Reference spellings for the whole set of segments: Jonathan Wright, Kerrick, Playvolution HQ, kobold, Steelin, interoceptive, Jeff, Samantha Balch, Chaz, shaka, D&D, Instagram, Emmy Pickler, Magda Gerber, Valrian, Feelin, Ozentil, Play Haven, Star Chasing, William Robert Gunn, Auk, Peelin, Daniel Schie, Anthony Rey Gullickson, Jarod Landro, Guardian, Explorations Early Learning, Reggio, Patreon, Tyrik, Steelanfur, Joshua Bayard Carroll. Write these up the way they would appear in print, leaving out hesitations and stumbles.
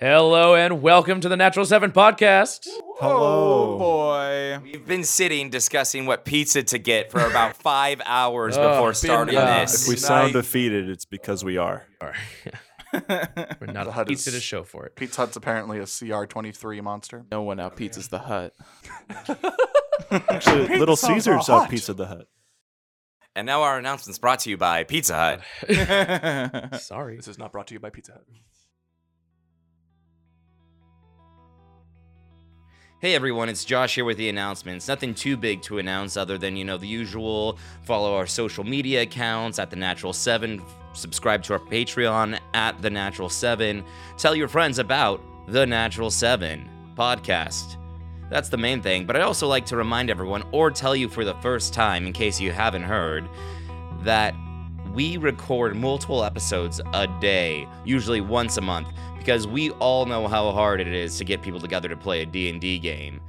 Hello and welcome to the Natural 7 podcast. Hello. Oh boy. We've been sitting discussing what pizza to get for about 5 hours before starting this. If we sound defeated, it's because we are. We're not a pizza to show for it. Pizza Hut's apparently a CR23 monster. No one out pizza's the Hut. Actually, Little Caesars out pizza the Hut. And now our announcement's brought to you by Pizza Hut. Sorry. This is not brought to you by Pizza Hut. Hey everyone, it's Josh here with the announcements. Nothing too big to announce other than, the usual. Follow our social media accounts at The Natural 7. Subscribe to our Patreon at The Natural 7. Tell your friends about The Natural 7 podcast. That's the main thing, but I'd also like to remind everyone, or tell you for the first time in case you haven't heard, that we record multiple episodes a day, usually once a month, because we all know how hard it is to get people together to play a D&D game.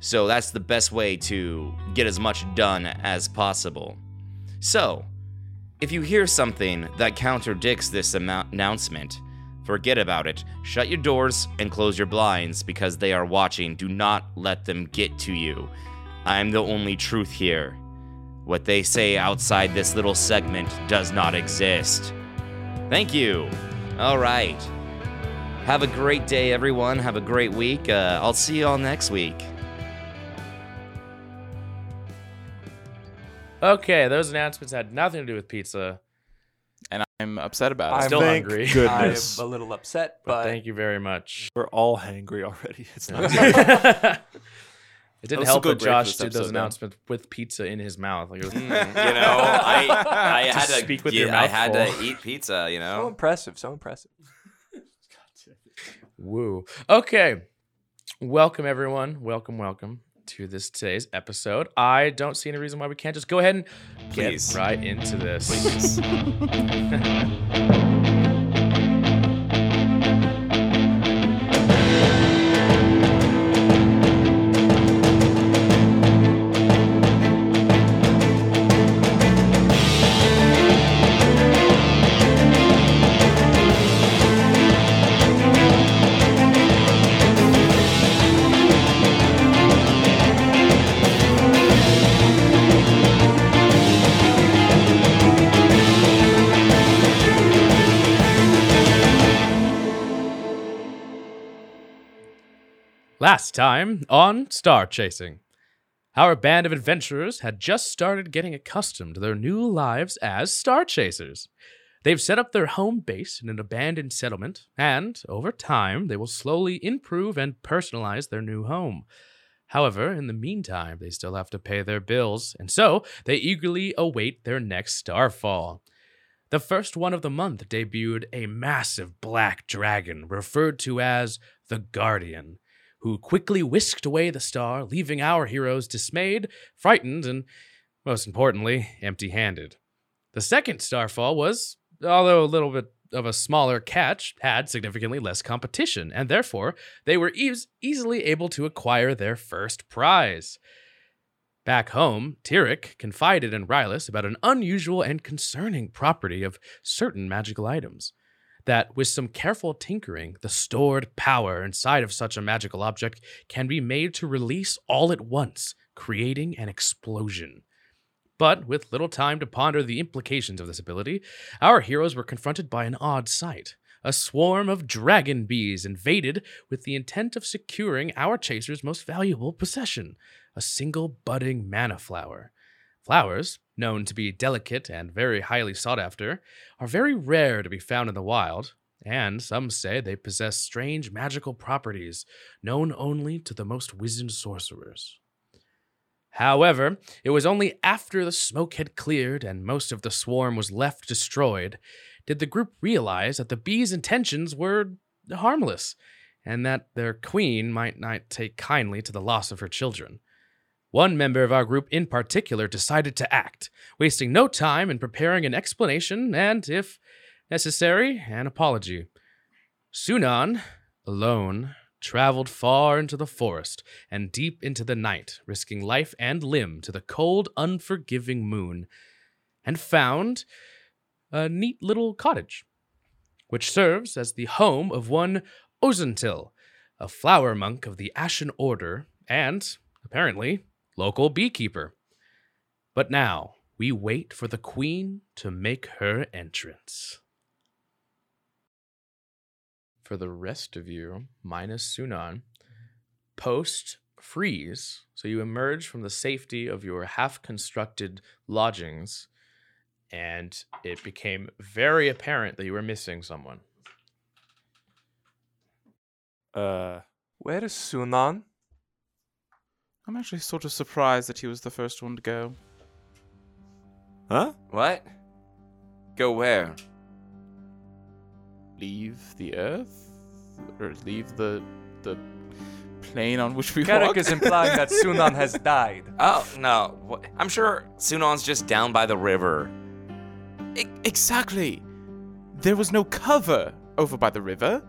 So that's the best way to get as much done as possible. So, if you hear something that contradicts this announcement, forget about it. Shut your doors and close your blinds because they are watching. Do not let them get to you. I'm the only truth here. What they say outside this little segment does not exist. Thank you. All right. Have a great day, everyone. Have a great week. I'll see you all next week. Okay, those announcements had nothing to do with pizza. And I'm upset about it. I'm still hungry. Goodness. I'm a little upset, but thank you very much. We're all hangry already. It's not good. It didn't help that Josh did those announcements with pizza in his mouth. Like it was, I had to eat pizza. So impressive. So impressive. Woo. Okay. Welcome, everyone. Welcome to today's episode. I don't see any reason why we can't just go ahead and get right into this. Please. Last time on Star Chasing, our band of adventurers had just started getting accustomed to their new lives as Star Chasers. They've set up their home base in an abandoned settlement, and over time, they will slowly improve and personalize their new home. However, in the meantime, they still have to pay their bills, and so they eagerly await their next starfall. The first one of the month debuted a massive black dragon referred to as the Guardian, who quickly whisked away the star, leaving our heroes dismayed, frightened, and, most importantly, empty-handed. The second starfall was, although a little bit of a smaller catch, had significantly less competition, and therefore, they were easily able to acquire their first prize. Back home, Tyrik confided in Rylas about an unusual and concerning property of certain magical items, that with some careful tinkering, the stored power inside of such a magical object can be made to release all at once, creating an explosion. But with little time to ponder the implications of this ability, our heroes were confronted by an odd sight. A swarm of dragon bees invaded with the intent of securing our chaser's most valuable possession, a single budding mana flower. Flowers, known to be delicate and very highly sought after, are very rare to be found in the wild, and some say they possess strange magical properties known only to the most wizened sorcerers. However, it was only after the smoke had cleared and most of the swarm was left destroyed did the group realize that the bees' intentions were harmless, and that their queen might not take kindly to the loss of her children. One member of our group in particular decided to act, wasting no time in preparing an explanation and, if necessary, an apology. Sunan, alone, traveled far into the forest and deep into the night, risking life and limb to the cold, unforgiving moon, and found a neat little cottage, which serves as the home of one Ozentil, a flower monk of the Ashen Order and, apparently, local beekeeper. But now, we wait for the queen to make her entrance. For the rest of you, minus Sunan, post-freeze, so you emerge from the safety of your half-constructed lodgings, and it became very apparent that you were missing someone. Where is Sunan? I'm actually sort of surprised that he was the first one to go. Huh? What? Go where? Leave the earth? Or leave the plane on which we walk? Kerrick is implying that Sunan has died. Oh, no. I'm sure Sunan's just down by the river. Exactly. There was no cover over by the river.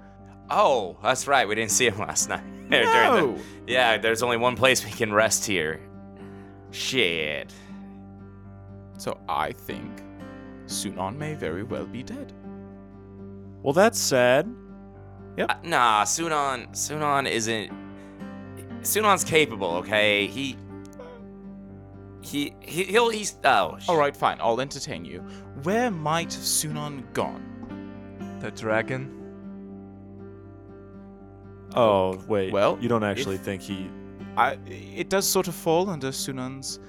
Oh, that's right. We didn't see him last night. No. Yeah, there's only one place we can rest here. Shit. So I think Sunan may very well be dead. Well, that's sad. Yep. Nah, Sunan isn't... Sunan's capable, okay? He's... Oh. All right, fine. I'll entertain you. Where might Sunan gone? The dragon? Oh, wait. Well, you don't actually think he... It does sort of fall under Sunan's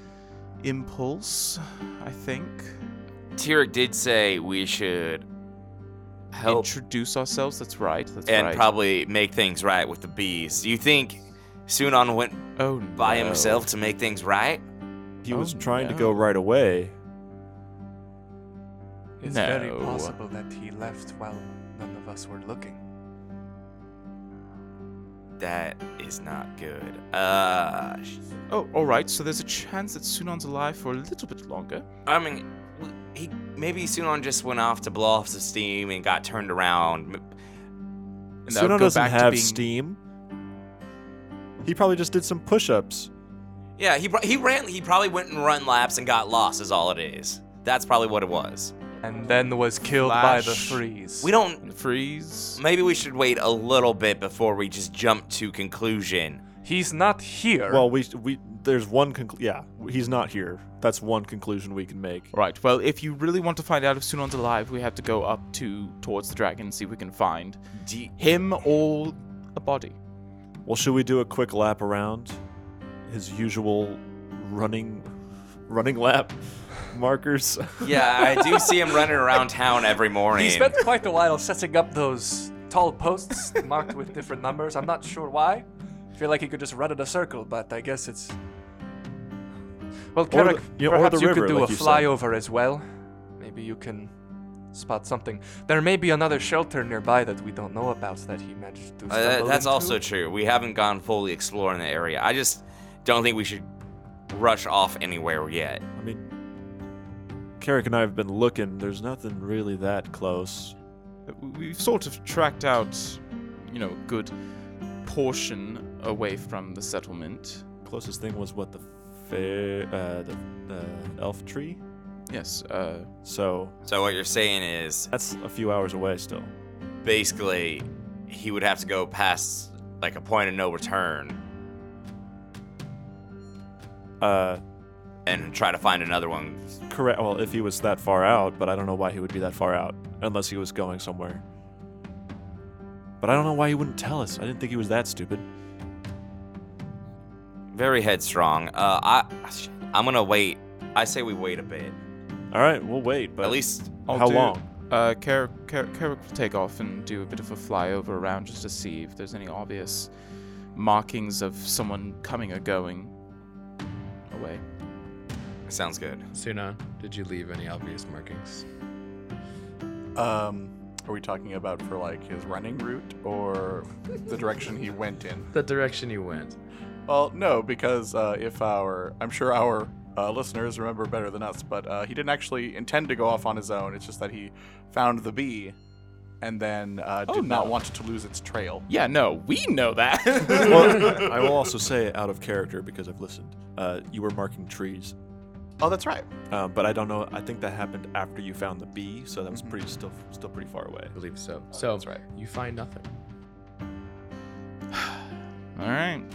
impulse, I think. Tyrik did say we should help introduce ourselves. That's right. And probably make things right with the bees. Do you think Sunan went by himself to make things right? He was trying to go right away. It's very possible that he left while none of us were looking. That is not good. All right. So there's a chance that Sunan's alive for a little bit longer. I mean, maybe Sunan just went off to blow off some steam and got turned around. And Sunan doesn't have steam. He probably just did some push-ups. Yeah, he ran. He probably went and run laps and got lost. Is all it is. That's probably what it was. And then was killed by the freeze. We don't... Freeze? Maybe we should wait a little bit before we just jump to conclusion. He's not here. Well, we there's one... Yeah, he's not here. That's one conclusion we can make. Right, well, if you really want to find out if Sunan's alive, we have to go up towards the dragon and see if we can find him or a body. Well, should we do a quick lap around? His usual running lap? Markers. Yeah, I do see him running around town every morning. He spent quite a while setting up those tall posts marked with different numbers. I'm not sure why. I feel like he could just run in a circle, but I guess it's... Well, Kerrick, perhaps you could do a flyover as well. Maybe you can spot something. There may be another shelter nearby that we don't know about that he managed to stumble into. That's also true. We haven't gone fully exploring the area. I just don't think we should rush off anywhere yet. I mean... Kerrick and I have been looking. There's nothing really that close. We've sort of tracked out, a good portion away from the settlement. Closest thing was what, the elf tree? Yes. So what you're saying is that's a few hours away still. Basically, he would have to go past like a point of no return. And try to find another one. Correct. Well, if he was that far out, but I don't know why he would be that far out, unless he was going somewhere. But I don't know why he wouldn't tell us. I didn't think he was that stupid. Very headstrong. I'm gonna wait. I say we wait a bit. All right, we'll wait. But at least how long? Kerrick will take off and do a bit of a flyover around just to see if there's any obvious markings of someone coming or going away. Sounds good. Sunan, did you leave any obvious markings? Are we talking about for like his running route or the direction he went in? The direction he went. Well, no, because I'm sure our listeners remember better than us, but he didn't actually intend to go off on his own. It's just that he found the bee and then not want to lose its trail. Yeah, no, we know that. Well, I will also say out of character, because I've listened, you were marking trees. Oh, that's right. But I don't know. I think that happened after you found the bee, so that was pretty far away. I believe so. So that's right. You find nothing. right,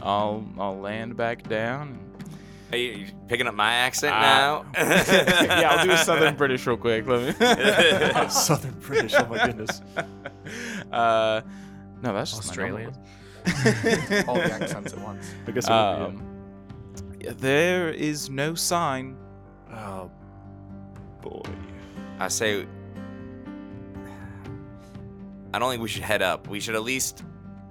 I'll land back down. Are you picking up my accent now? Yeah, I'll do a Southern British real quick. Let me. Southern British, oh my goodness. No, that's just Australian. All the accents at once. I guess it. There is no sign. Oh, boy. I say, I don't think we should head up. We should at least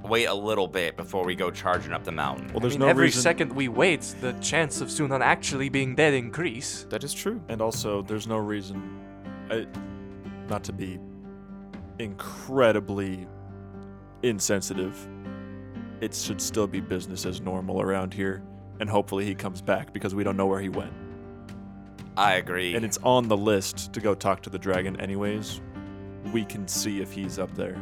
wait a little bit before we go charging up the mountain. Well, there's every reason. Second we wait, the chance of Sunan actually being dead increase. That is true. And also, there's no reason, not to be incredibly insensitive, it should still be business as normal around here, and hopefully he comes back because we don't know where he went. I agree. And it's on the list to go talk to the dragon anyways. We can see if he's up there.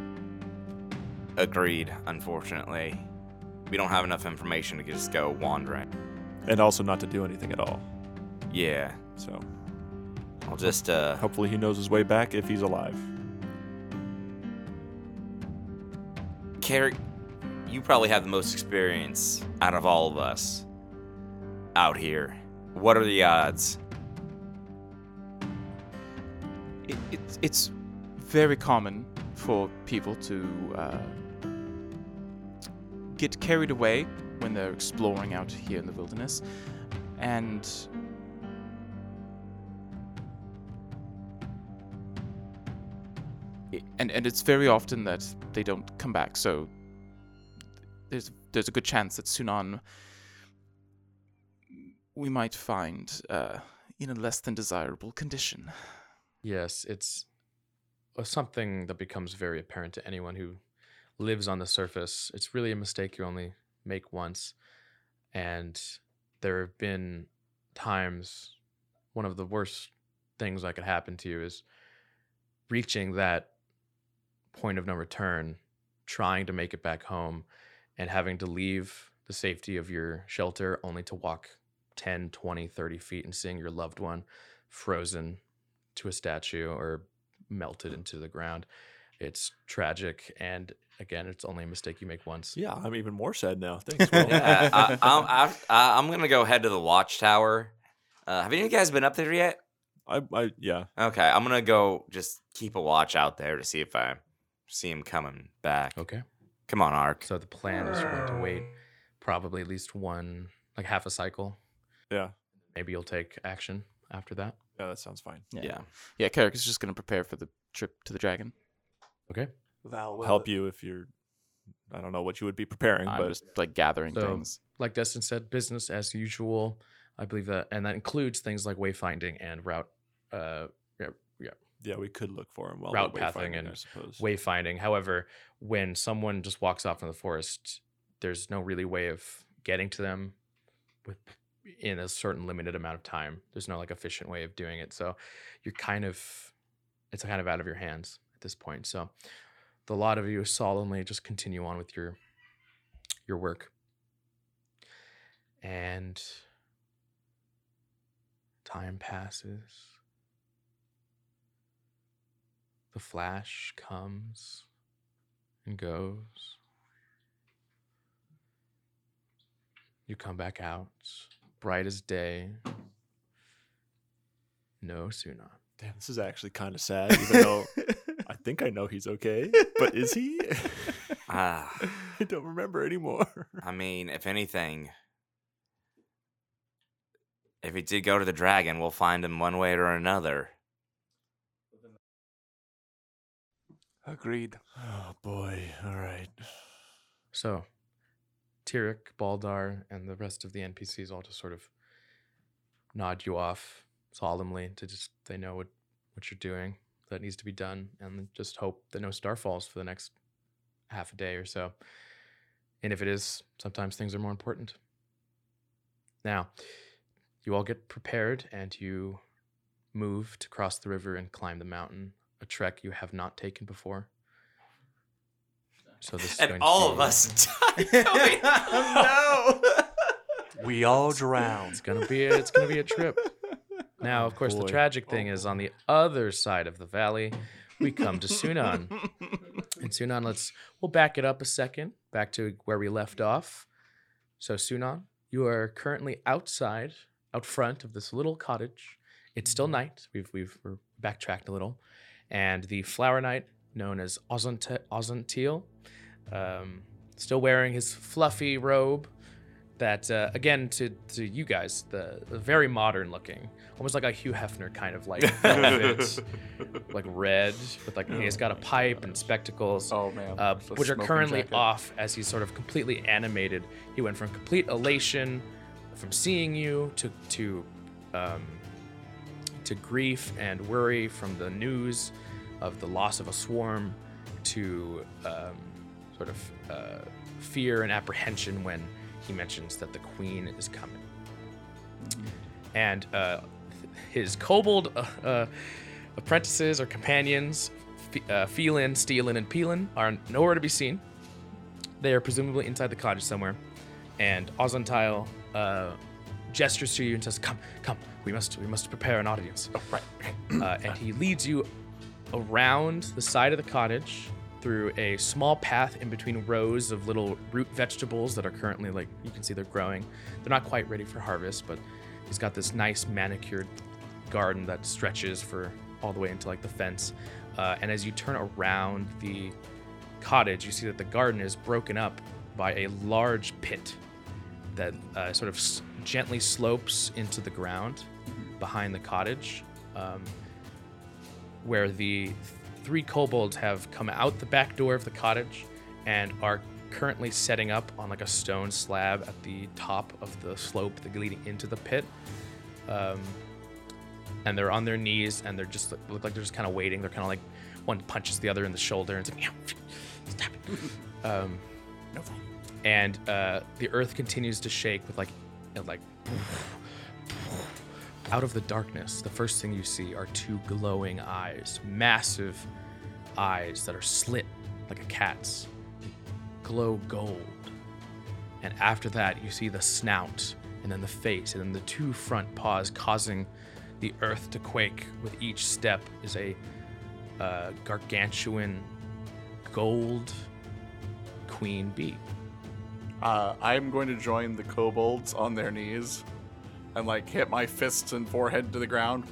Agreed, unfortunately. We don't have enough information to just go wandering. And also not to do anything at all. Yeah. So. I'll just, hopefully he knows his way back if he's alive. Kerrick, you probably have the most experience out of all of us out here. What are the odds? It's very common for people to get carried away when they're exploring out here in the wilderness, and it's very often that they don't come back. So there's a good chance that Sunan we might find in a less than desirable condition. Yes, it's something that becomes very apparent to anyone who lives on the surface. It's really a mistake you only make once. And there have been times, one of the worst things that could happen to you is reaching that point of no return, trying to make it back home, and having to leave the safety of your shelter only to walk 10, 20, 30 feet and seeing your loved one frozen to a statue or melted into the ground. It's tragic, and again, it's only a mistake you make once. Yeah, I'm even more sad now. Thanks, Will. Yeah, I'm going to go head to the watchtower. Have any of you guys been up there yet? Yeah. Okay, I'm going to go just keep a watch out there to see if I see him coming back. Okay. Come on, Ark. So the plan is we're going to wait probably at least one, like half a cycle. Yeah. Maybe you'll take action after that. Yeah, that sounds fine. Yeah. Kerrick is just going to prepare for the trip to the dragon. Okay. Val will help you if you're, I don't know what you would be preparing, but just like gathering things. Like Destin said, business as usual. I believe that, and that includes things like wayfinding and route. Yeah, we could look for him. While route pathing and I suppose. Wayfinding. However, when someone just walks off in the forest, there's no really way of getting to them in a certain limited amount of time. There's no like efficient way of doing it. So it's kind of out of your hands at this point. So the lot of you solemnly just continue on with your work. And time passes. The flash comes and goes. You come back out. Bright as day. No Sunan. Damn, this is actually kind of sad, even though I think I know he's okay. But is he? I don't remember anymore. I mean, if anything, if he did go to the dragon, we'll find him one way or another. Agreed. Oh, boy. All right. So, Tyrik, Baldar, and the rest of the NPCs all just sort of nod you off solemnly to just, they know what you're doing that needs to be done, and just hope that no star falls for the next half a day or so. And if it is, sometimes things are more important. Now, you all get prepared and you move to cross the river and climb the mountain, a trek you have not taken before. So this and all of us die. No, we all drown. It's gonna be a trip. Now, of course, the tragic thing is on the other side of the valley. We come to Sunan, and Sunan, we'll back it up a second, back to where we left off, So Sunan, you are currently outside, out front of this little cottage. It's still night. We've backtracked a little. And the flower knight, known as Ozentil, still wearing his fluffy robe that, again, to you guys, the very modern looking, almost like a Hugh Hefner kind of like velvet, like red, with like, he's got a pipe and spectacles, which are currently off as he's sort of completely animated. He went from complete elation from seeing you to grief and worry from the news of the loss of a swarm to fear and apprehension when he mentions that the queen is coming. And his kobold apprentices or companions, Feelin, Steelin, and Peelin, are nowhere to be seen. They are presumably inside the cottage somewhere. And Ozentil gestures to you and says, come, we must prepare an audience. Oh, right. And he leads you around the side of the cottage through a small path in between rows of little root vegetables that are currently, like, you can see they're growing. They're not quite ready for harvest, but he's got this nice manicured garden that stretches for all the way into, like, the fence. And as you turn around the cottage, you see that the garden is broken up by a large pit that sort of gently slopes into the ground behind the cottage, where the three kobolds have come out the back door of the cottage and are currently setting up on like a stone slab at the top of the slope leading into the pit. And they're on their knees and they're just look like they're just kind of waiting. They're kind of like one punches the other in the shoulder and it's like, stop it. No fun. And the earth continues to shake with like out of the darkness. The first thing you see are two glowing eyes, massive eyes that are slit like a cat's, glow gold. And after that, you see the snout and then the face and then the two front paws, causing the earth to quake with each step, is a gargantuan gold queen bee. I'm going to join the kobolds on their knees and, like, hit my fists and forehead to the ground.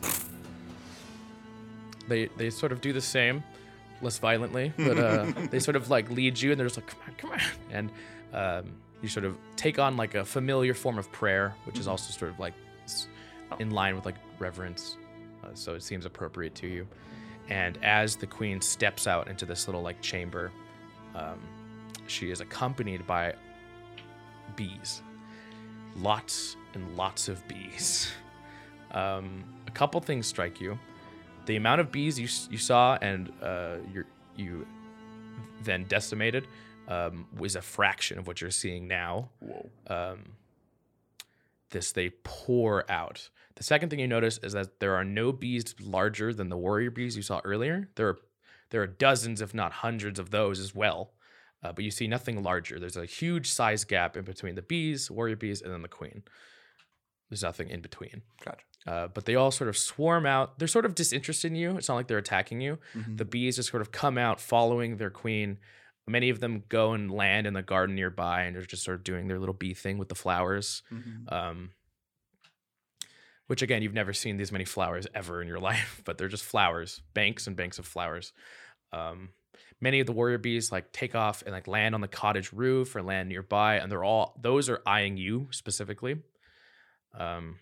They sort of do the same, less violently, but they sort of, like, lead you, and they're just like, come on. And you sort of take on, like, a familiar form of prayer, which is also sort of, like, in line with, like, reverence, so it seems appropriate to you. And as the queen steps out into this little, like, chamber, she is accompanied by bees. Lots and lots of bees. A couple things strike you. The amount of bees you saw and you then decimated was a fraction of what you're seeing now. Whoa. They pour out. The second thing you notice is that there are no bees larger than the warrior bees you saw earlier. There are dozens, if not hundreds, of those as well. But you see nothing larger. There's a huge size gap in between the bees, warrior bees, and then the queen. There's nothing in between. Gotcha. But they all sort of swarm out. They're sort of disinterested in you. It's not like they're attacking you. Mm-hmm. The bees just sort of come out following their queen. Many of them go and land in the garden nearby, and they're just sort of doing their little bee thing with the flowers. Mm-hmm. Which, again, you've never seen these many flowers ever in your life, but they're just flowers, banks and banks of flowers. Many of the warrior bees like take off and like land on the cottage roof or land nearby, and those are eyeing you specifically. And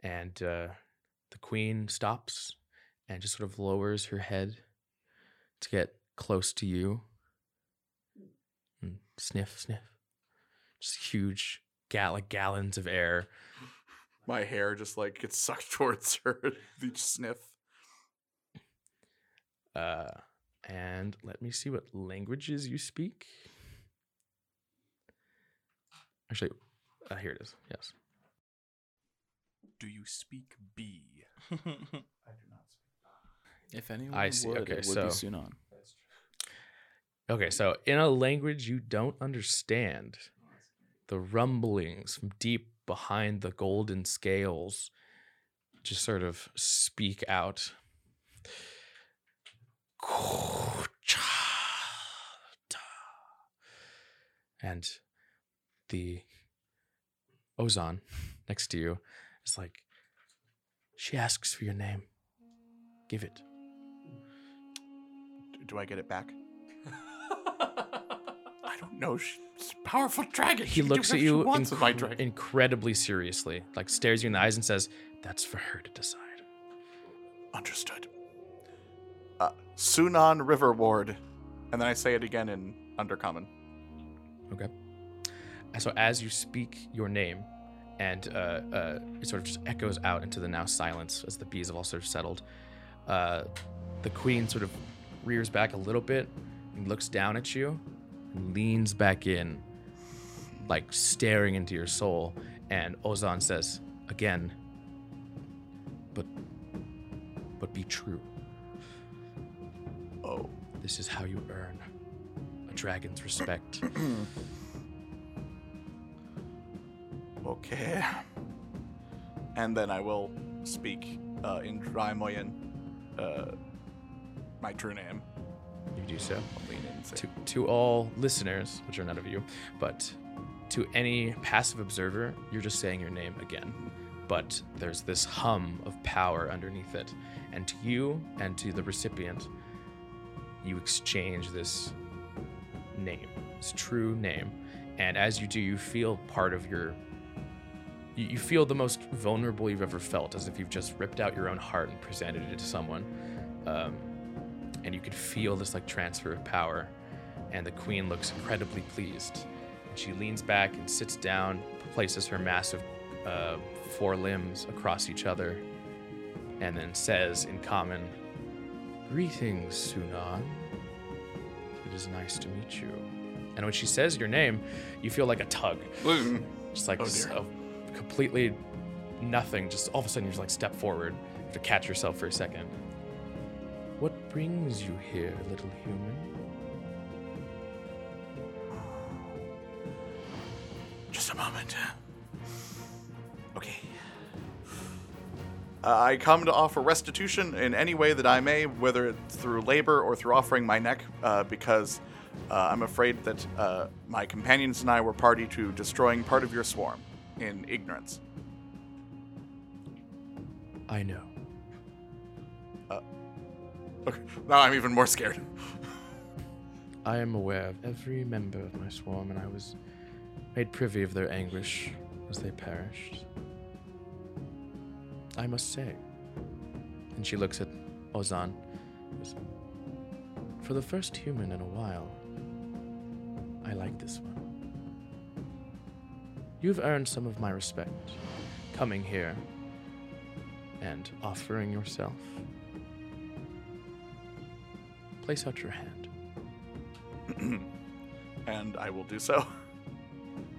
the queen stops and just sort of lowers her head to get close to you. And sniff, sniff. Just huge gallons of air. My hair just like gets sucked towards her each sniff. And let me see what languages you speak. Actually, here it is. Yes. Do you speak B? I do not speak B. If anyone would be Sunan. Okay, so in a language you don't understand, the rumblings from deep behind the golden scales just sort of speak out. And the Ozan next to you is like, she asks for your name. Give it. Do I get it back? I don't know. She's a powerful dragon. He looks at you incredibly seriously, like stares you in the eyes and says, that's for her to decide. Understood. Sunan Riverward. And then I say it again in Undercommon. Okay. So as you speak your name, and it sort of just echoes out into the now silence as the bees have all sort of settled, the queen sort of rears back a little bit and looks down at you and leans back in, like staring into your soul. And Ozan says, again, but be true. Oh. This is how you earn a dragon's respect. Okay. And then I will speak in Dry Moyen, my true name. You do so. To all listeners, which are none of you, but to any passive observer, you're just saying your name again. But there's this hum of power underneath it. And to you and to the recipient, you exchange this name, this true name. And as you do, you feel part of your... You feel the most vulnerable you've ever felt, as if you've just ripped out your own heart and presented it to someone. And you could feel this like transfer of power. And the queen looks incredibly pleased. And she leans back and sits down, places her massive four limbs across each other, and then says in common, "Greetings, Sunan. It is nice to meet you." And when she says your name, you feel like a tug. Just like completely nothing, just all of a sudden you just like step forward to catch yourself for a second. "What brings you here, little human?" Just a moment. Okay. I come to offer restitution in any way that I may, whether it's through labor or through offering my neck, because I'm afraid that my companions and I were party to destroying part of your swarm in ignorance. I know. Okay, now I'm even more scared. I am aware of every member of my swarm, and I was made privy of their anguish as they perished. I must say, and she looks at Ozan, for the first human in a while, I like this one. You've earned some of my respect, coming here and offering yourself. Place out your hand. And I will do so.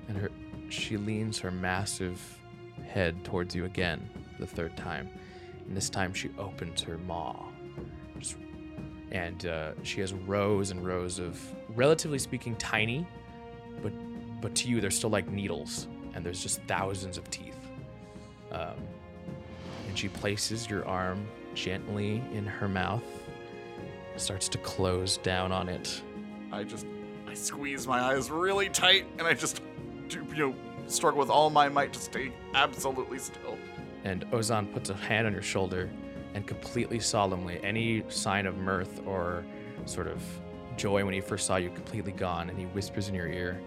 And she leans her massive head towards you again, the third time. And this time she opens her maw. And she has rows and rows of, relatively speaking, tiny, but to you they're still like needles. And there's just thousands of teeth. And she places your arm gently in her mouth. Starts to close down on it. I squeeze my eyes really tight, and I just, struggle with all my might to stay absolutely still. And Ozan puts a hand on your shoulder, and completely solemnly, any sign of mirth or sort of joy when he first saw you completely gone, and he whispers in your ear,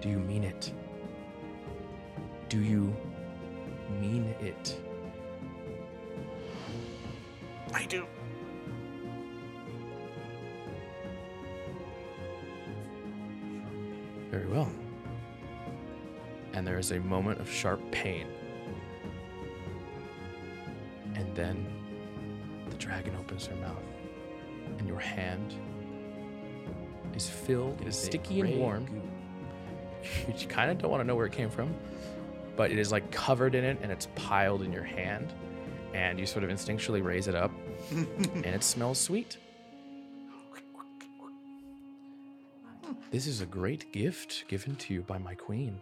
"Do you mean it? Do you mean it?" I do. Very well. And there is a moment of sharp pain. And then the dragon opens her mouth, and your hand is filled. It is sticky and warm. You kind of don't want to know where it came from, but it is like covered in it, and it's piled in your hand, and you sort of instinctually raise it up, and it smells sweet. This is a great gift given to you by my queen.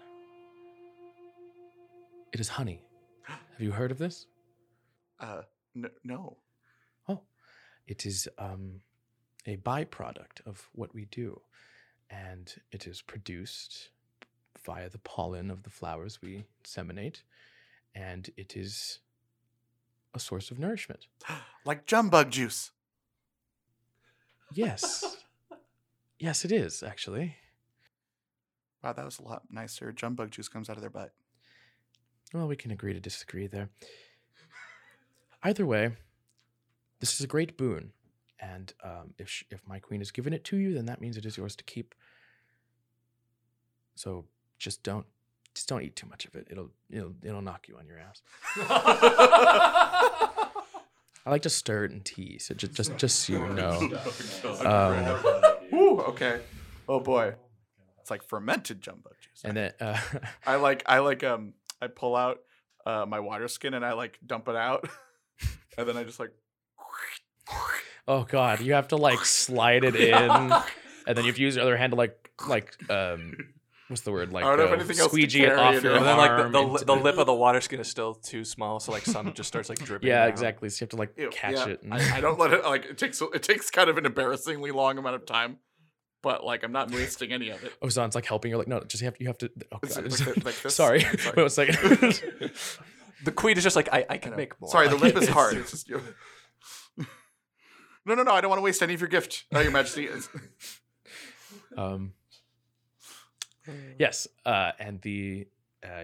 It is honey. Have you heard of this? No. Oh, it is a byproduct of what we do, and it is produced via the pollen of the flowers we disseminate, and it is a source of nourishment. Like jum bug juice. Yes. Yes, it is, actually. Wow, that was a lot nicer. Jum bug juice comes out of their butt. Well, we can agree to disagree there. Either way, this is a great boon. And if my queen has given it to you, then that means it is yours to keep. So just don't eat too much of it. It'll knock you on your ass. I like to stir it in tea, so just so you know. Ooh, okay. Oh boy, it's like fermented jumbo juice. And then I pull out my water skin and I like dump it out, and then I just like. Oh God, you have to like slide it in, and then you have to use your other hand to like. What's the word? Like, I don't know if anything else squeegee it off your arm. And then, like, the lip of the water skin is still too small, so, like, some just starts, like, dripping. Yeah, exactly. So you have to, like, catch it. And... I don't let it, like, it takes kind of an embarrassingly long amount of time, but, like, I'm not wasting any of it. Ozan's, like, helping. You're like, no, just you have to. Oh, God. Like this? Sorry. Wait a second. The queen is just like, I can make more. Sorry, the lip is hard. It's just, No, I don't want to waste any of your gift, Your Majesty. Yes, and the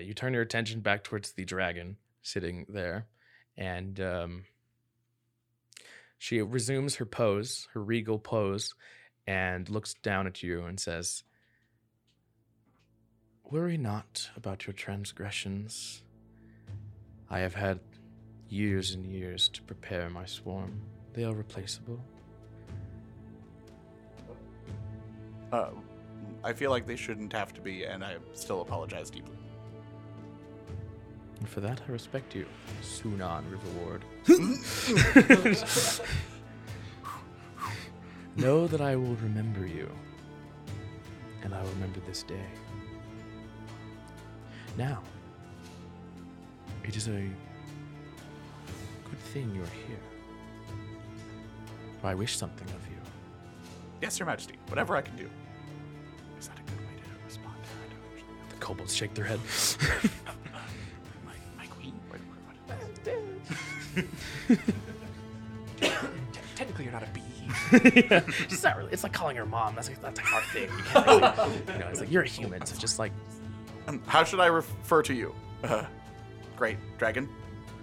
you turn your attention back towards the dragon sitting there, and she resumes her pose, her regal pose, and looks down at you and says, "Worry not about your transgressions. I have had years and years to prepare my swarm. They are replaceable." I feel like they shouldn't have to be, and I still apologize deeply. And for that, I respect you, Sunan Riverward. Know that I will remember you, and I will remember this day. Now, it is a good thing you are here. I wish something of you. Yes, Your Majesty. Whatever I can do. Is that a good way to respond there? I don't actually know. The kobolds shake their head. My queen? Wait, technically, you're not a bee. Yeah. It's not really. It's like calling her mom. That's a hard thing. You can't really, it's like you're a human, so just like. How should I refer to you? Great dragon.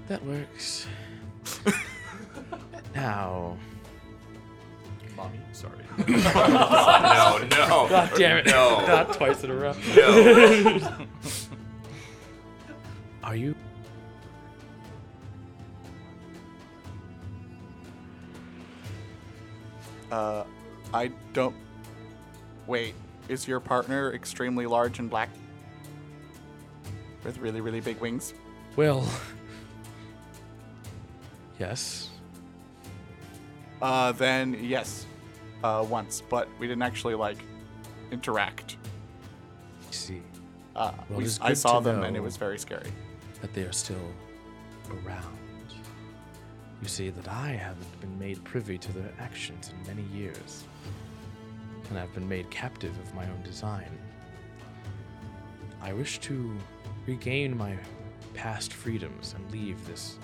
That works. Now. Mommy, sorry. No. God damn it. No. Not twice in a row. No. Are you? I don't. Wait, is your partner extremely large and black? With really, really big wings? Well. Yes. Then yes, once, but we didn't actually like interact. See, well, I saw them and it was very scary. That they are still around. You see that I haven't been made privy to their actions in many years, and I've been made captive of my own design. I wish to regain my past freedoms and leave this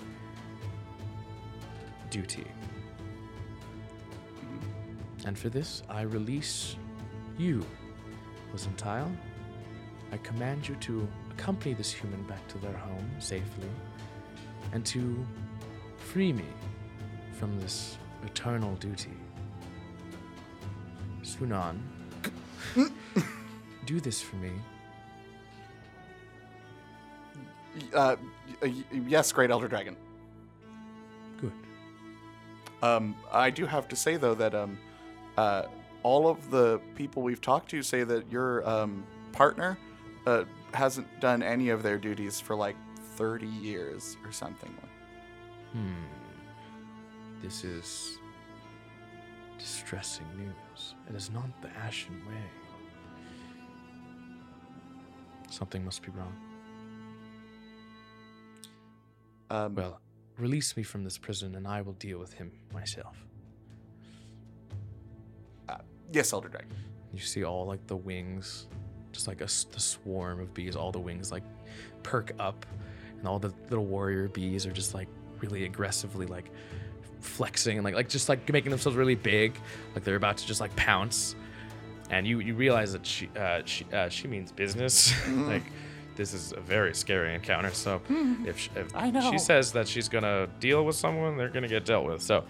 duty. And for this, I release you, Ozentil. I command you to accompany this human back to their home safely, and to free me from this eternal duty. Sunan, do this for me. Yes, Great Elder Dragon. Good. I do have to say, though, that all of the people we've talked to say that your partner hasn't done any of their duties for like 30 years or something. This is distressing news. It is not the Ashen Way. Something must be wrong. Well, release me from this prison and I will deal with him myself. Yes, Elder Dragon. You see all like the wings just like the swarm of bees, all the wings like perk up, and all the little warrior bees are just like really aggressively like flexing and like just like making themselves really big, like they're about to just like pounce. And you realize that she means business. Like, this is a very scary encounter. So if she says that she's gonna deal with someone, they're gonna get dealt with. So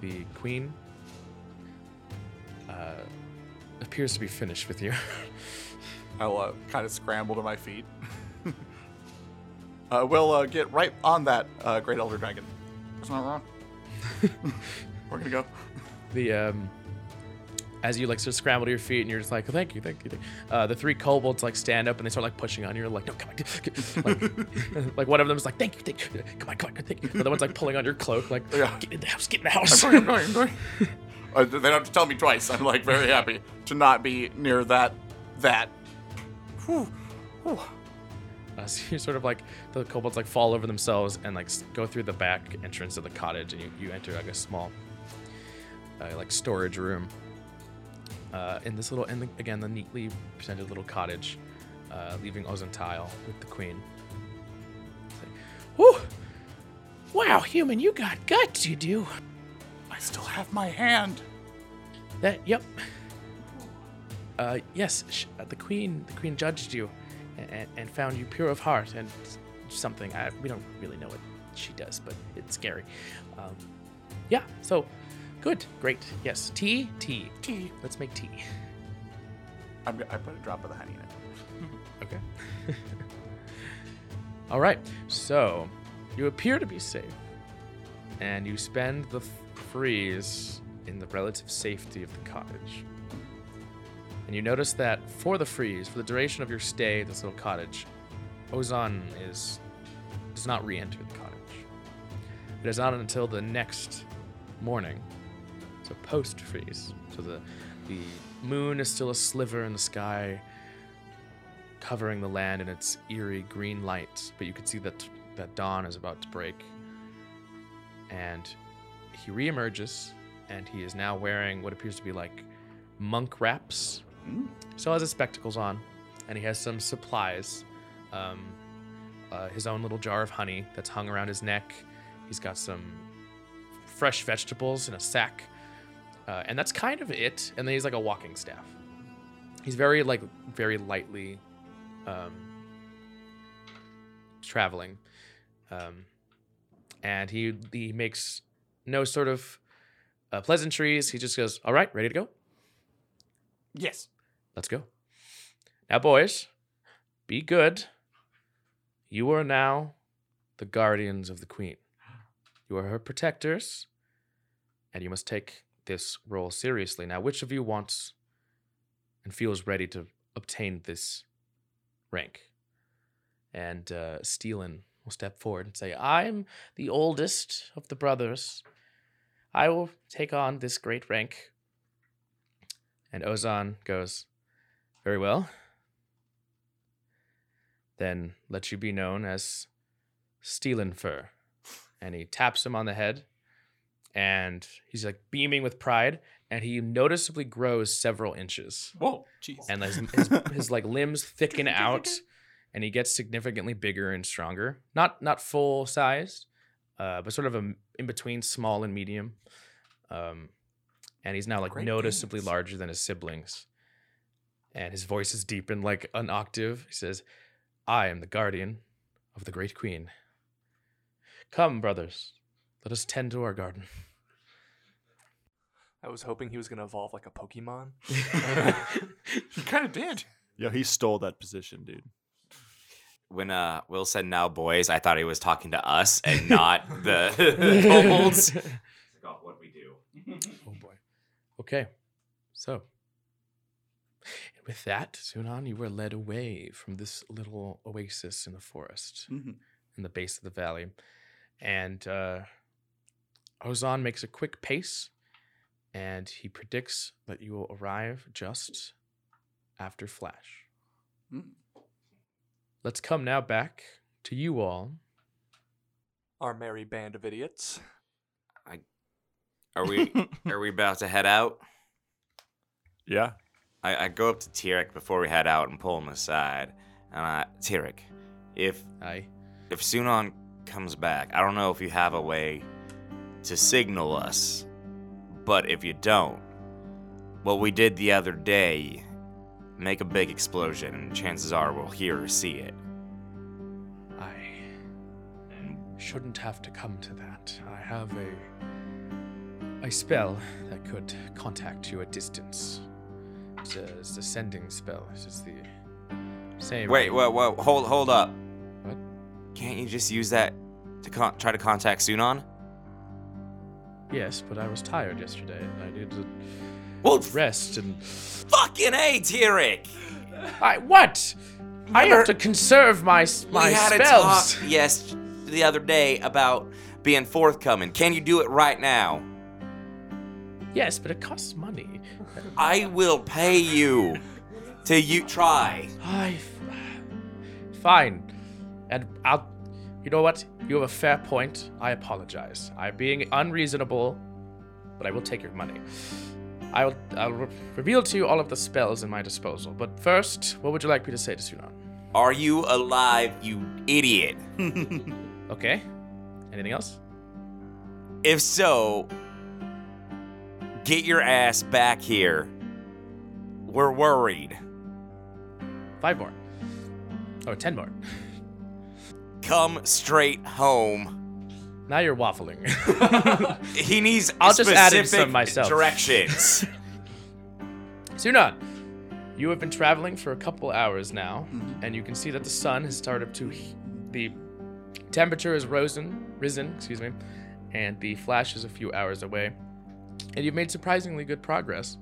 the queen appears to be finished with you. I'll kind of scramble to my feet. We'll get right on that great elder dragon. That's not wrong. We're gonna go. As you like sort of scramble to your feet and you're just like, oh, thank you. The three kobolds like stand up and they start like pushing on you. Like, no, come on. Like one of them is like, thank you. Come on. Thank you. The other one's like pulling on your cloak. Like, yeah. Get in the house. I'm going. They don't have to tell me twice. I'm like very happy to not be near that. Whew. So you're sort of like, the kobolds like fall over themselves and like go through the back entrance of the cottage, and you enter like a small like storage room. In the neatly presented little cottage, leaving Ozentil with the queen. Like, woo! Wow, human, you got guts, you do. I still have my hand. Yep. Yes, the queen judged you and found you pure of heart and something. We don't really know what she does, but it's scary. So... Good, great, yes. Tea. Let's make tea. I put a drop of the honey in it. Okay. All right, so you appear to be safe, and you spend the freeze in the relative safety of the cottage. And you notice that for the duration of your stay at this little cottage, Ozan does not re-enter the cottage. It is not until the next morning. So post-freeze. So the moon is still a sliver in the sky, covering the land in its eerie green light. But you can see that dawn is about to break. And he reemerges, and he is now wearing what appears to be like monk wraps. Mm. He still has his spectacles on, and he has some supplies. His own little jar of honey that's hung around his neck. He's got some fresh vegetables in a sack, and that's kind of it. And then he's like a walking staff. He's very lightly traveling, and he makes no sort of pleasantries. He just goes, "All right, ready to go?" Yes. Let's go. Now, boys, be good. You are now the guardians of the queen. You are her protectors. And you must take this role seriously. Now, which of you wants and feels ready to obtain this rank? And Steelan will step forward and say, I'm the oldest of the brothers. I will take on this great rank. And Ozan goes, very well. Then let you be known as Steelanfur. And he taps him on the head. And he's like beaming with pride, and he noticeably grows several inches. Whoa, jeez! And his like limbs thicken out, and he gets significantly bigger and stronger. Not full sized, but sort of in between small and medium. And he's now like noticeably larger than his siblings. And his voice is deepened like an octave. He says, "I am the guardian of the great queen. Come, brothers." Let us tend to our garden. I was hoping he was going to evolve like a Pokemon. He kind of did. Yeah, he stole that position, dude. When Will said, now, boys, I thought he was talking to us and not the kobolds. It's about what we do. Oh, boy. Okay. So, and with that, Sunan, you were led away from this little oasis in the forest, in the base of the valley. And, Ozan makes a quick pace, and he predicts that you will arrive just after Flash. Mm. Let's come now back to you all. Our merry band of idiots. I Are we about to head out? Yeah. I go up to Tyrik before we head out and pull him aside. And Tyrik, if Sunan comes back, I don't know if you have a way to signal us, but if you don't, what we did the other day, make a big explosion, and chances are we'll hear or see it. I shouldn't have to come to that. I have a spell that could contact you at distance. It's a sending spell. It's the same. Wait, whoa, hold up. What? Can't you just use that to try to contact Sunan? Yes, but I was tired yesterday, and I needed to rest and... Fucking A, Tyrik! What? I have to conserve my spells. We had a talk, yes, the other day about being forthcoming. Can you do it right now? Yes, but it costs money. I will pay you till you try. Fine. And I'll... You know what? You have a fair point. I apologize. I'm being unreasonable, but I will take your money. I'll reveal to you all of the spells in my disposal. But first, what would you like me to say to Sunan? Are you alive, you idiot? Okay. Anything else? If so, get your ass back here. We're worried. 5 more. Or 10 more. Come straight home. Now you're waffling. He needs specific directions. Sunan, you have been traveling for a couple hours now, and you can see that the sun has started to... The temperature has risen, and the flash is a few hours away. And you've made surprisingly good progress.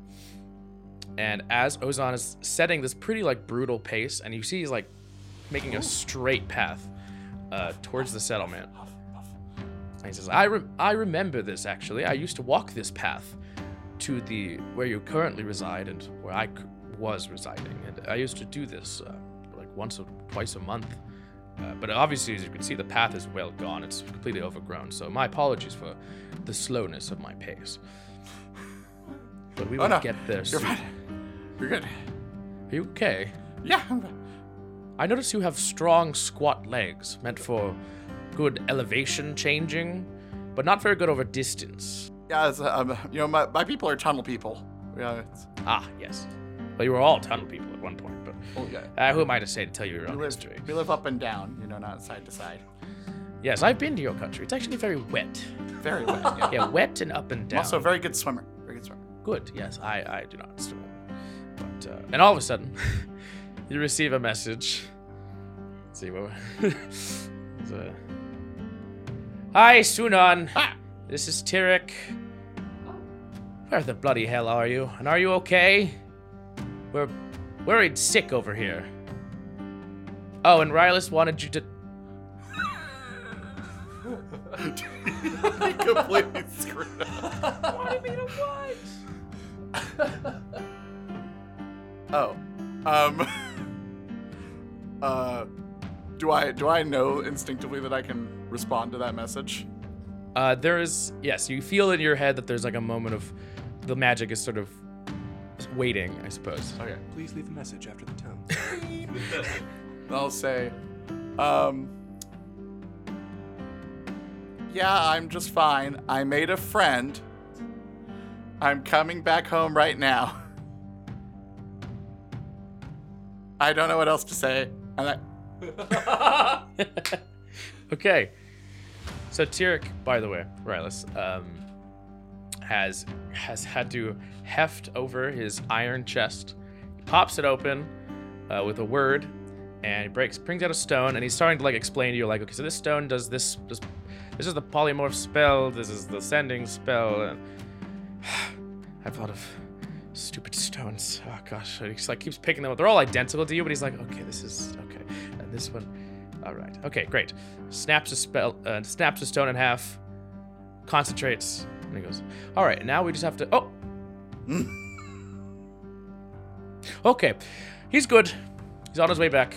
And as Ozan is setting this pretty, brutal pace, and you see he's, making a straight path towards the settlement. And he says, I remember this, actually. I used to walk this path to where you currently reside and where I was residing. And I used to do this once or twice a month. But obviously, as you can see, the path is well gone. It's completely overgrown. So my apologies for the slowness of my pace. But we will get there soon. You're fine. You're good. Are you okay? Yeah, I'm good. I notice you have strong, squat legs, meant for good elevation changing, but not very good over distance. Yeah, my people are tunnel people. Yeah, yes. Well, you were all tunnel people at one point, but who am I to say to tell you your own history? We live up and down, not side to side. Yes, I've been to your country. It's actually very wet. Very wet, yeah. Yeah, wet and up and down. Also, very good swimmer. Very good swimmer. Good, yes, I do not swim. But, and all of a sudden... You receive a message. Let's see what. Hi, Sunan. Ah! This is Tyrik. Where the bloody hell are you? And are you okay? We're worried sick over here. Oh, and Rylas wanted you to. He completely screwed up. Wanted me to what? Oh. Do I know instinctively that I can respond to that message? You feel in your head that there's a moment of the magic is sort of waiting, I suppose. Okay. Please leave a message after the tone. I'll say, yeah, I'm just fine. I made a friend. I'm coming back home right now. I don't know what else to say. Okay. So Tyrik, by the way, Rylas, has had to heft over his iron chest. He pops it open with a word, and he brings out a stone, and he's starting to explain to you okay, so this stone does this. This is the polymorph spell. This is the sending spell. And I've thought of. Stupid stones. Oh gosh, he just keeps picking them up. They're all identical to you, but he's okay, this is okay, and this one, all right, okay, great. Snaps a stone in half, concentrates, and he goes, all right, now we just have to. Oh, okay, he's good. He's on his way back.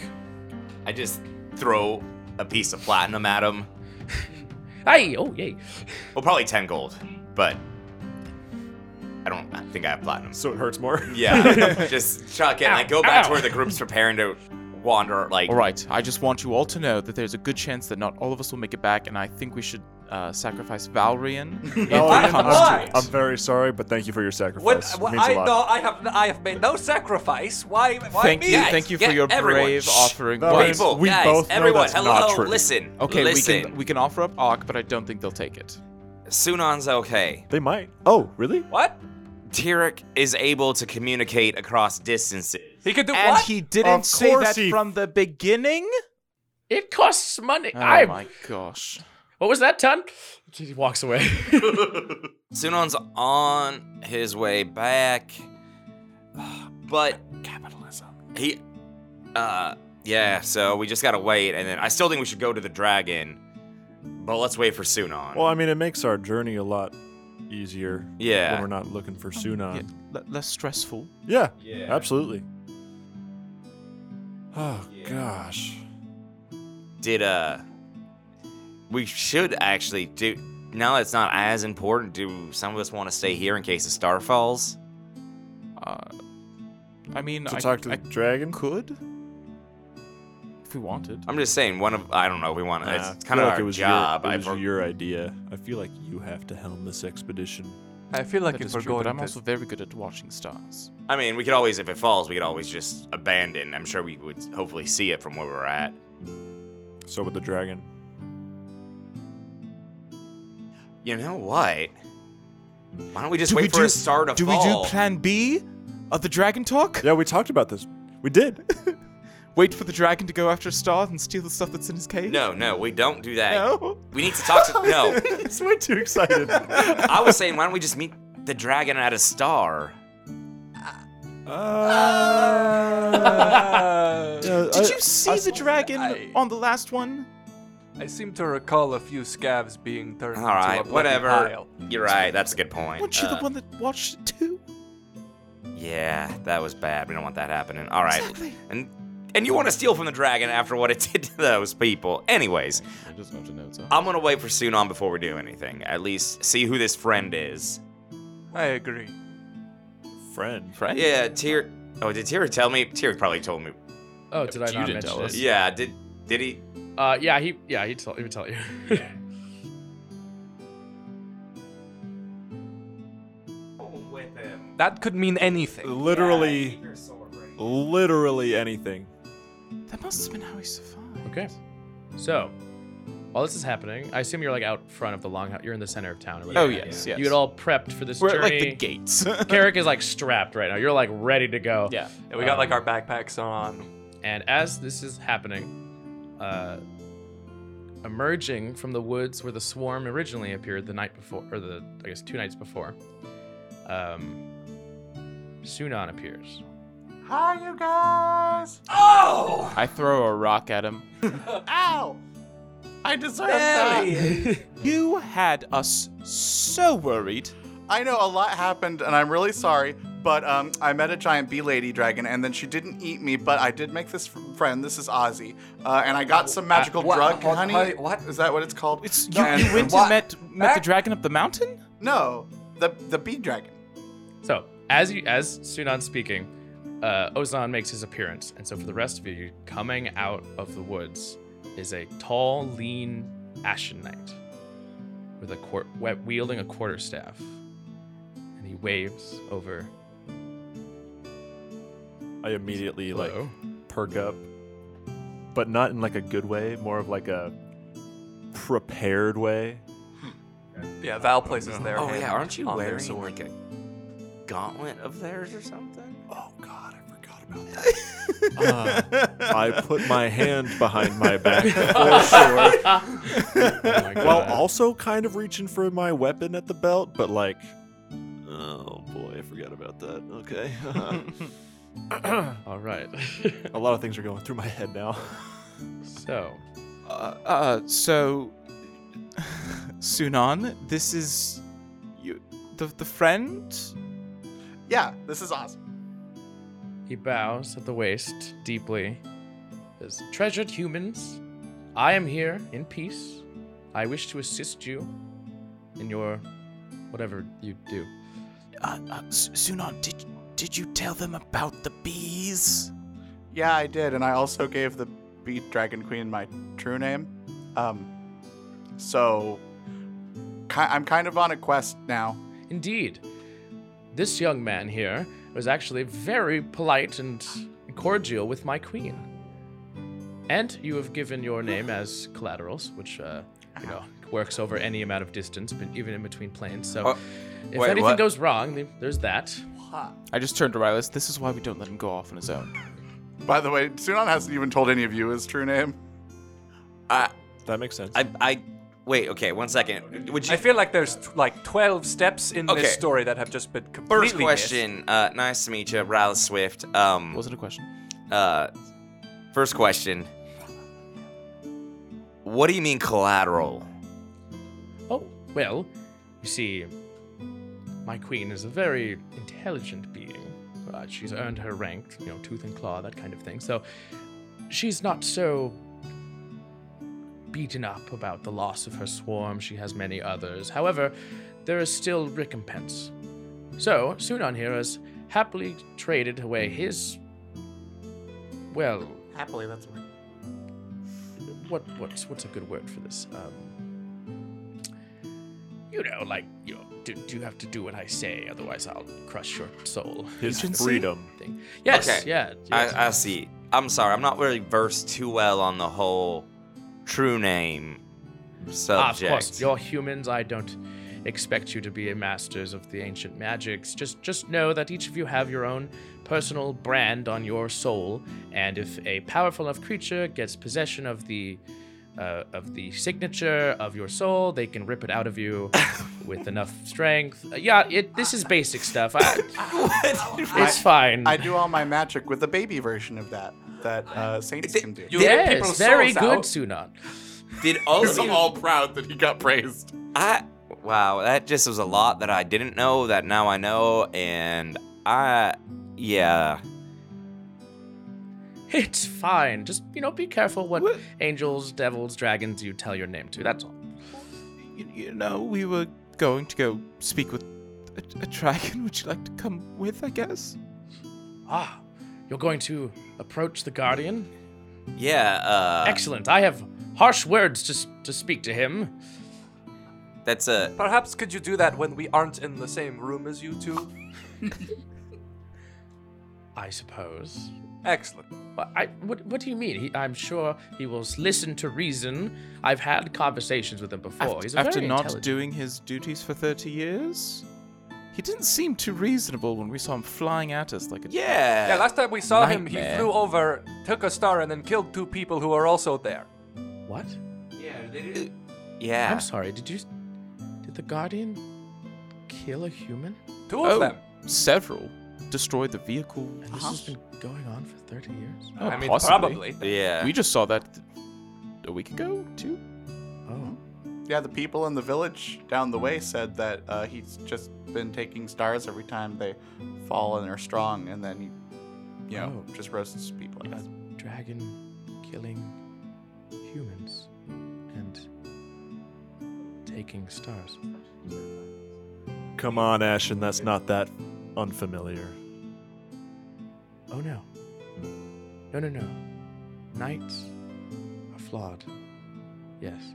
I just throw a piece of platinum at him. Hey, oh yay! Well, probably 10 gold, but I think I have platinum. So it hurts more? Yeah. Just chuck it. I go back to where the group's preparing to wander. All right. I just want you all to know that there's a good chance that not all of us will make it back, and I think we should sacrifice Valrian. I'm very sorry, but thank you for your sacrifice. I have made no sacrifice. Why thank me? You, guys, thank you for your brave offering. We guys, both know everyone, that's hello, not true. Listen. Okay, listen. We can offer up Auk, but I don't think they'll take it. Sunan's okay. They might. Oh, really? What? Tyrik is able to communicate across distances. He could do and what? And he didn't say that from the beginning? It costs money. Oh my gosh. What was that, Ton? He walks away. Sunan's on his way back, but capitalism. He, so we just gotta wait, and then I still think we should go to the dragon, but let's wait for Sunan. Well, I mean, it makes our journey a lot easier. Yeah. When we're not looking for Sunan. Yeah, less stressful. Yeah. Absolutely. Oh gosh. We should actually do, now that it's not as important, do some of us want to stay here in case the star falls? I mean, talk to the dragon? Could? If we wanted. I'm just saying, I don't know if we want to, it's kind of like our job. It was your idea. I feel like you have to helm this expedition. I feel like it's true, but I'm also very good at watching stars. I mean, we could always, if it falls, we could always just abandon. I'm sure we would hopefully see it from where we're at. So with the dragon. You know what? Why don't we just wait for a star to fall? Do we do plan B of the dragon talk? Yeah, we talked about this. We did. Wait for the dragon to go after a star and steal the stuff that's in his cave? No, we don't do that. No? We need to talk to... No. It's way too excited. I was saying, why don't we just meet the dragon at a star? Did you see the dragon on the last one? I seem to recall a few scavs being turned into a bloody pile. You're right, that's a good point. Weren't you the one that watched it too? Yeah, that was bad. We don't want that happening. All right. Exactly. And you want to steal from the dragon after what it did to those people. Anyways, I just have to know, I'm going to wait for Sunan before we do anything. At least see who this friend is. I agree. Friend? Yeah, Tyr... Oh, did Tyr tell me? Tyr probably told me. Oh, did I not mention tell us? Yeah, did he... he would tell you. That could mean anything. Literally anything. That must have been how he survived. Okay. So, while this is happening, I assume you're out front of the longhouse. You're in the center of town. Or whatever. Yes. You had all prepped for this journey. We're at the gates. Kerrick is strapped right now. You're ready to go. Yeah. And we got our backpacks on. And as this is happening... emerging from the woods where the swarm originally appeared the night before, or two nights before, Sunan appears. Hi, you guys! Oh! I throw a rock at him. Ow! I deserve that! You had us so worried. I know, a lot happened, and I'm really sorry. But I met a giant bee lady dragon, and then she didn't eat me, but I did make this friend. This is Ozzy. And I got some magical drug, honey. What? Is that what it's called? You went and met the dragon up the mountain? No, the bee dragon. So, as Sunan's speaking, Ozan makes his appearance. And so for the rest of you, coming out of the woods is a tall, lean Ashen Knight with wielding a quarterstaff. And he waves over... I immediately perk up, but not in a good way, more of a prepared way. Yeah, Val places their hand. Oh yeah, aren't you wearing a gauntlet of theirs or something? Oh God, I forgot about that. I put my hand behind my back for sure, while also kind of reaching for my weapon at the belt, but oh boy, I forgot about that. Okay. All right. A lot of things are going through my head now. Sunan, this is you, the friend? Yeah, this is awesome. He bows at the waist deeply. Says, treasured humans, I am here in peace. I wish to assist you in your whatever you do. Sunan, did you tell them about the bees? Yeah, I did, and I also gave the bee dragon queen my true name. So I'm kind of on a quest now. Indeed. This young man here was actually very polite and cordial with my queen. And you have given your name as collaterals, which, you know, works over any amount of distance, but even in between planes. So if anything goes wrong, there's that. I just turned to Rylas. This is why we don't let him go off on his own. By the way, Sunan hasn't even told any of you his true name. That makes sense. Wait, okay, one second. I feel like there's like 12 steps in this story that have just been completely missed. First question, nice to meet you, Rylas Swift. Wasn't a question. First question. What do you mean collateral? Oh, well, you see, my queen is a very intelligent being. She's earned her rank, you know, tooth and claw, that kind of thing. So she's not so beaten up about the loss of her swarm. She has many others. However, there is still recompense. So, Sunan here has happily traded away his, well... Happily, that's right. What's a good word for this? You know, like, you know, do you have to do what I say? Otherwise, I'll crush your soul. His freedom. Thing. Yes, okay. Yes. I see. I'm sorry. I'm not really versed too well on the whole... true name subject. Of course, you're humans. I don't expect you to be masters of the ancient magics. Just know that each of you have your own personal brand on your soul, and if a powerful enough creature gets possession of the signature of your soul, they can rip it out of you with enough strength. Yeah, this is basic stuff. It's fine. I do all my magic with the baby version of that saints can do. Yes, very good, Sunan. We're all proud that he got praised. Wow, that just was a lot that I didn't know that now I know, and yeah. It's fine. Just, you know, be careful what angels, devils, dragons you tell your name to. That's all. You know, we were going to go speak with a dragon. Would you like to come with, I guess? Ah, you're going to approach the Guardian? Yeah, Excellent. I have harsh words to speak to him. That's a... Perhaps could you do that when we aren't in the same room as you two? I suppose... Excellent. What do you mean? I'm sure he will listen to reason. I've had conversations with him before. After not doing his duties for 30 years? He didn't seem too reasonable when we saw him flying at us like a... Yeah! Yeah, last time we saw him, he flew over, took a star, and then killed two people who were also there. What? Yeah, they did. Yeah. I'm sorry, did the Guardian kill a human? Two of them. Several. Destroy the vehicle. And this has been going on for 30 years? Oh, I mean, possibly. Probably. Yeah. We just saw that a week ago, too. Oh. Yeah, the people in the village down the way said that he's just been taking stars every time they fall and are strong, and then he, just roasts people. Yeah, dragon killing humans and taking stars. Come on, Ashen, that's not that unfamiliar. Oh, no. No. Knights are flawed. Yes.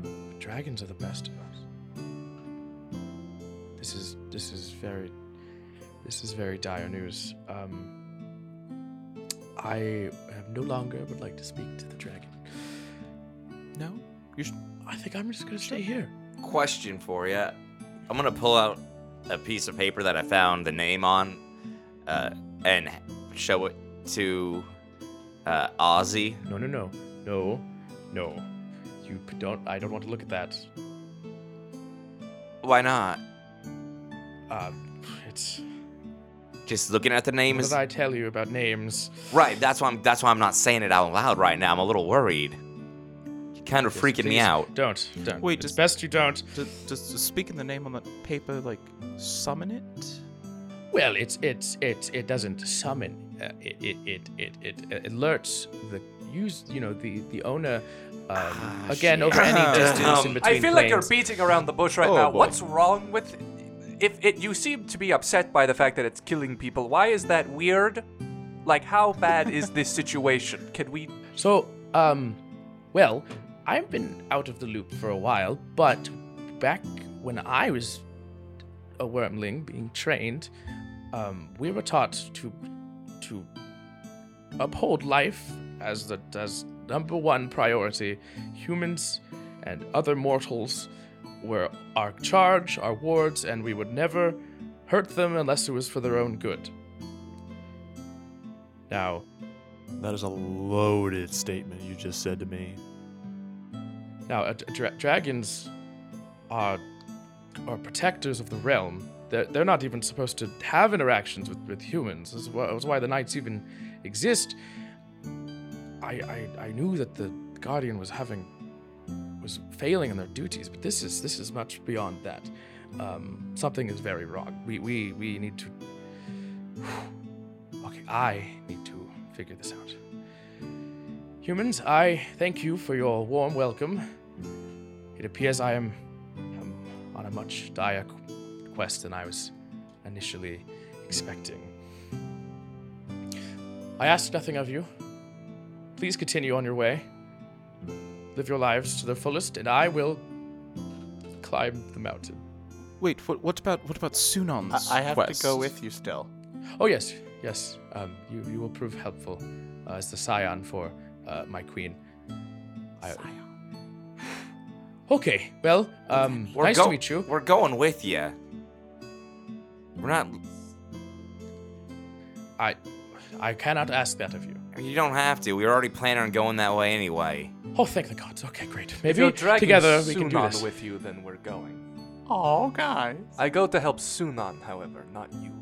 But dragons are the best of us. This is very dire news. I no longer would like to speak to the dragon. No? I think I'm just going to stay here. Question for you. I'm going to pull out a piece of paper that I found the name on, and show it to Ozzy. No. You don't. I don't want to look at that. Why not? It's just looking at the name. What did I tell you about names? Right. That's why I'm not saying it out loud right now. I'm a little worried. Kind of freaking me out. Don't. Wait, it's best you don't. Does speaking the name on the paper, like, summon it? Well, it doesn't summon. It alerts the the owner over any distance in between. I feel like you're beating around the bush right now. Boy. What's wrong with you seem to be upset by the fact that it's killing people. Why is that weird? Like, how bad is this situation? Can we... So, well, I've been out of the loop for a while, but back when I was a wormling being trained, we were taught to uphold life as the number one priority. Humans and other mortals were our charge, our wards, and we would never hurt them unless it was for their own good. Now, that is a loaded statement you just said to me. Now, dragons are protectors of the realm. They're not even supposed to have interactions with humans. That's why the knights even exist. I knew that the Guardian was failing in their duties, but this is much beyond that. Something is very wrong. We need to. Okay, I need to figure this out. Humans, I thank you for your warm welcome. It appears I am on a much dire quest than I was initially expecting. I ask nothing of you. Please continue on your way. Live your lives to their fullest, and I will climb the mountain. Wait, what about Sunan's I have quest? To go with you still. Oh, yes. You will prove helpful as the scion for my queen. Scion. Okay, well, nice to meet you. We're going with you. We're not... I cannot ask that of you. You don't have to. We were already planning on going that way anyway. Oh, thank the gods. Okay, great. Maybe together we can do this. If you're dragging Sunan with you, then we're going. Oh, guys. I go to help Sunan, however, not you.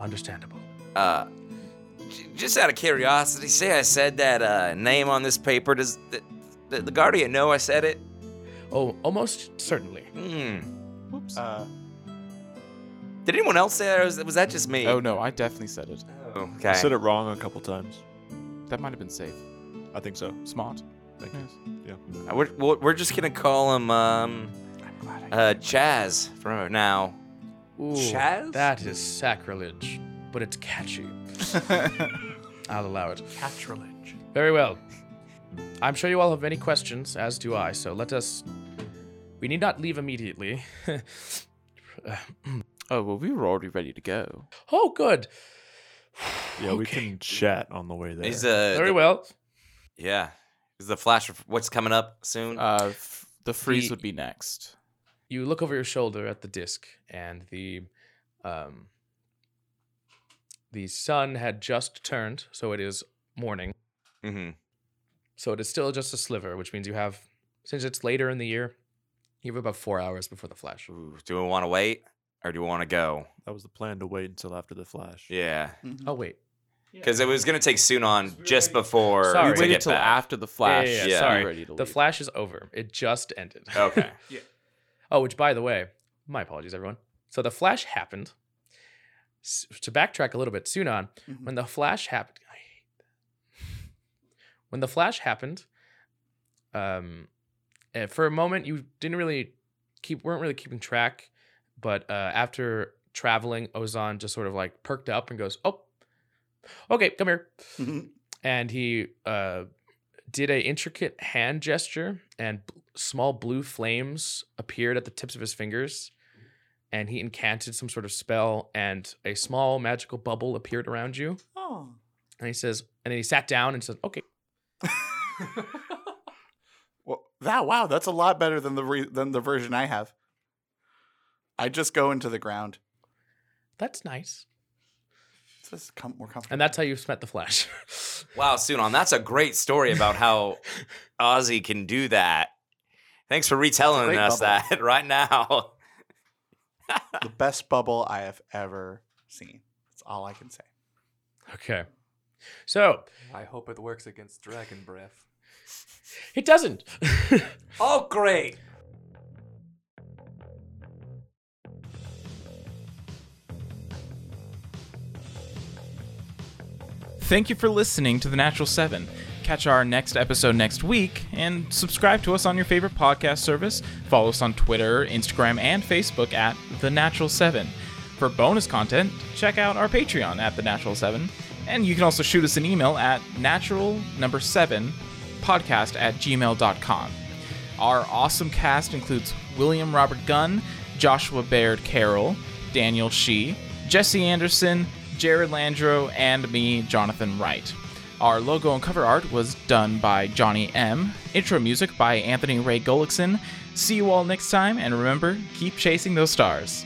Understandable. Just out of curiosity, say I said that name on this paper. Does the Guardian know I said it? Oh, almost certainly. Whoops. Did anyone else say that, or was that just me? Oh, no, I definitely said it. Oh, okay. I said it wrong a couple times. That might have been safe. I think so. Smart. Thank you. Yeah. We're just gonna call him Chaz for now. Ooh, Chaz? That is sacrilege, but it's catchy. I'll allow it. Catrilege. Very well. I'm sure you all have many questions, as do I. So we need not leave immediately. Oh well, we were already ready to go. Oh, good. Yeah, okay. We can chat on the way there. Very well. Yeah. Is the flash of what's coming up soon? The freeze would be next. You look over your shoulder at the disc, and the sun had just turned, so it is morning. Mm-hmm. So it is still just a sliver, which means you have, since it's later in the year, you have about 4 hours before the flash. Ooh, do we want to wait? Or do we want to go? That was the plan, to wait until after the flash. Yeah. Mm-hmm. I'll wait. Because it was going to take Sunan just before to get until after the flash. Yeah. Sorry. Ready to leave. The flash is over. It just ended. Okay. Yeah. Oh, which, by the way, my apologies, everyone. So the flash happened. To backtrack a little bit, Sunan, mm-hmm. When the flash happened... I hate that. When the flash happened, for a moment, you weren't really keeping track. But after traveling, Ozan just sort of like perked up and goes, "Oh, okay, come here." Mm-hmm. And he did an intricate hand gesture, and small blue flames appeared at the tips of his fingers. And he incanted some sort of spell, and a small magical bubble appeared around you. Oh! And he says, and then he sat down and said, "Okay." Well, wow, that's a lot better than the version I have. I just go into the ground. That's nice. It's just more comfortable. And that's how you spent the flash. Wow, Sunan, that's a great story about how Ozzy can do that. Thanks for retelling us that right now. The best bubble I have ever seen. That's all I can say. Okay. So. I hope it works against dragon breath. It doesn't. Oh, great. Thank you for listening to The Natural 7. Catch our next episode next week, and subscribe to us on your favorite podcast service. Follow us on Twitter, Instagram, and Facebook at The Natural 7. For bonus content, check out our Patreon at The Natural 7. And you can also shoot us an email at natural7podcast@gmail.com. Our awesome cast includes William Robert Gunn, Joshua Bayard Carroll, Daniel Schie, Jesse Anderson, Jarod Landro, and me, Jonathan Wright. Our logo and cover art was done by Johnny M. Intro music by Anthony Rey Gullickson. See you all next time, and remember, keep chasing those stars.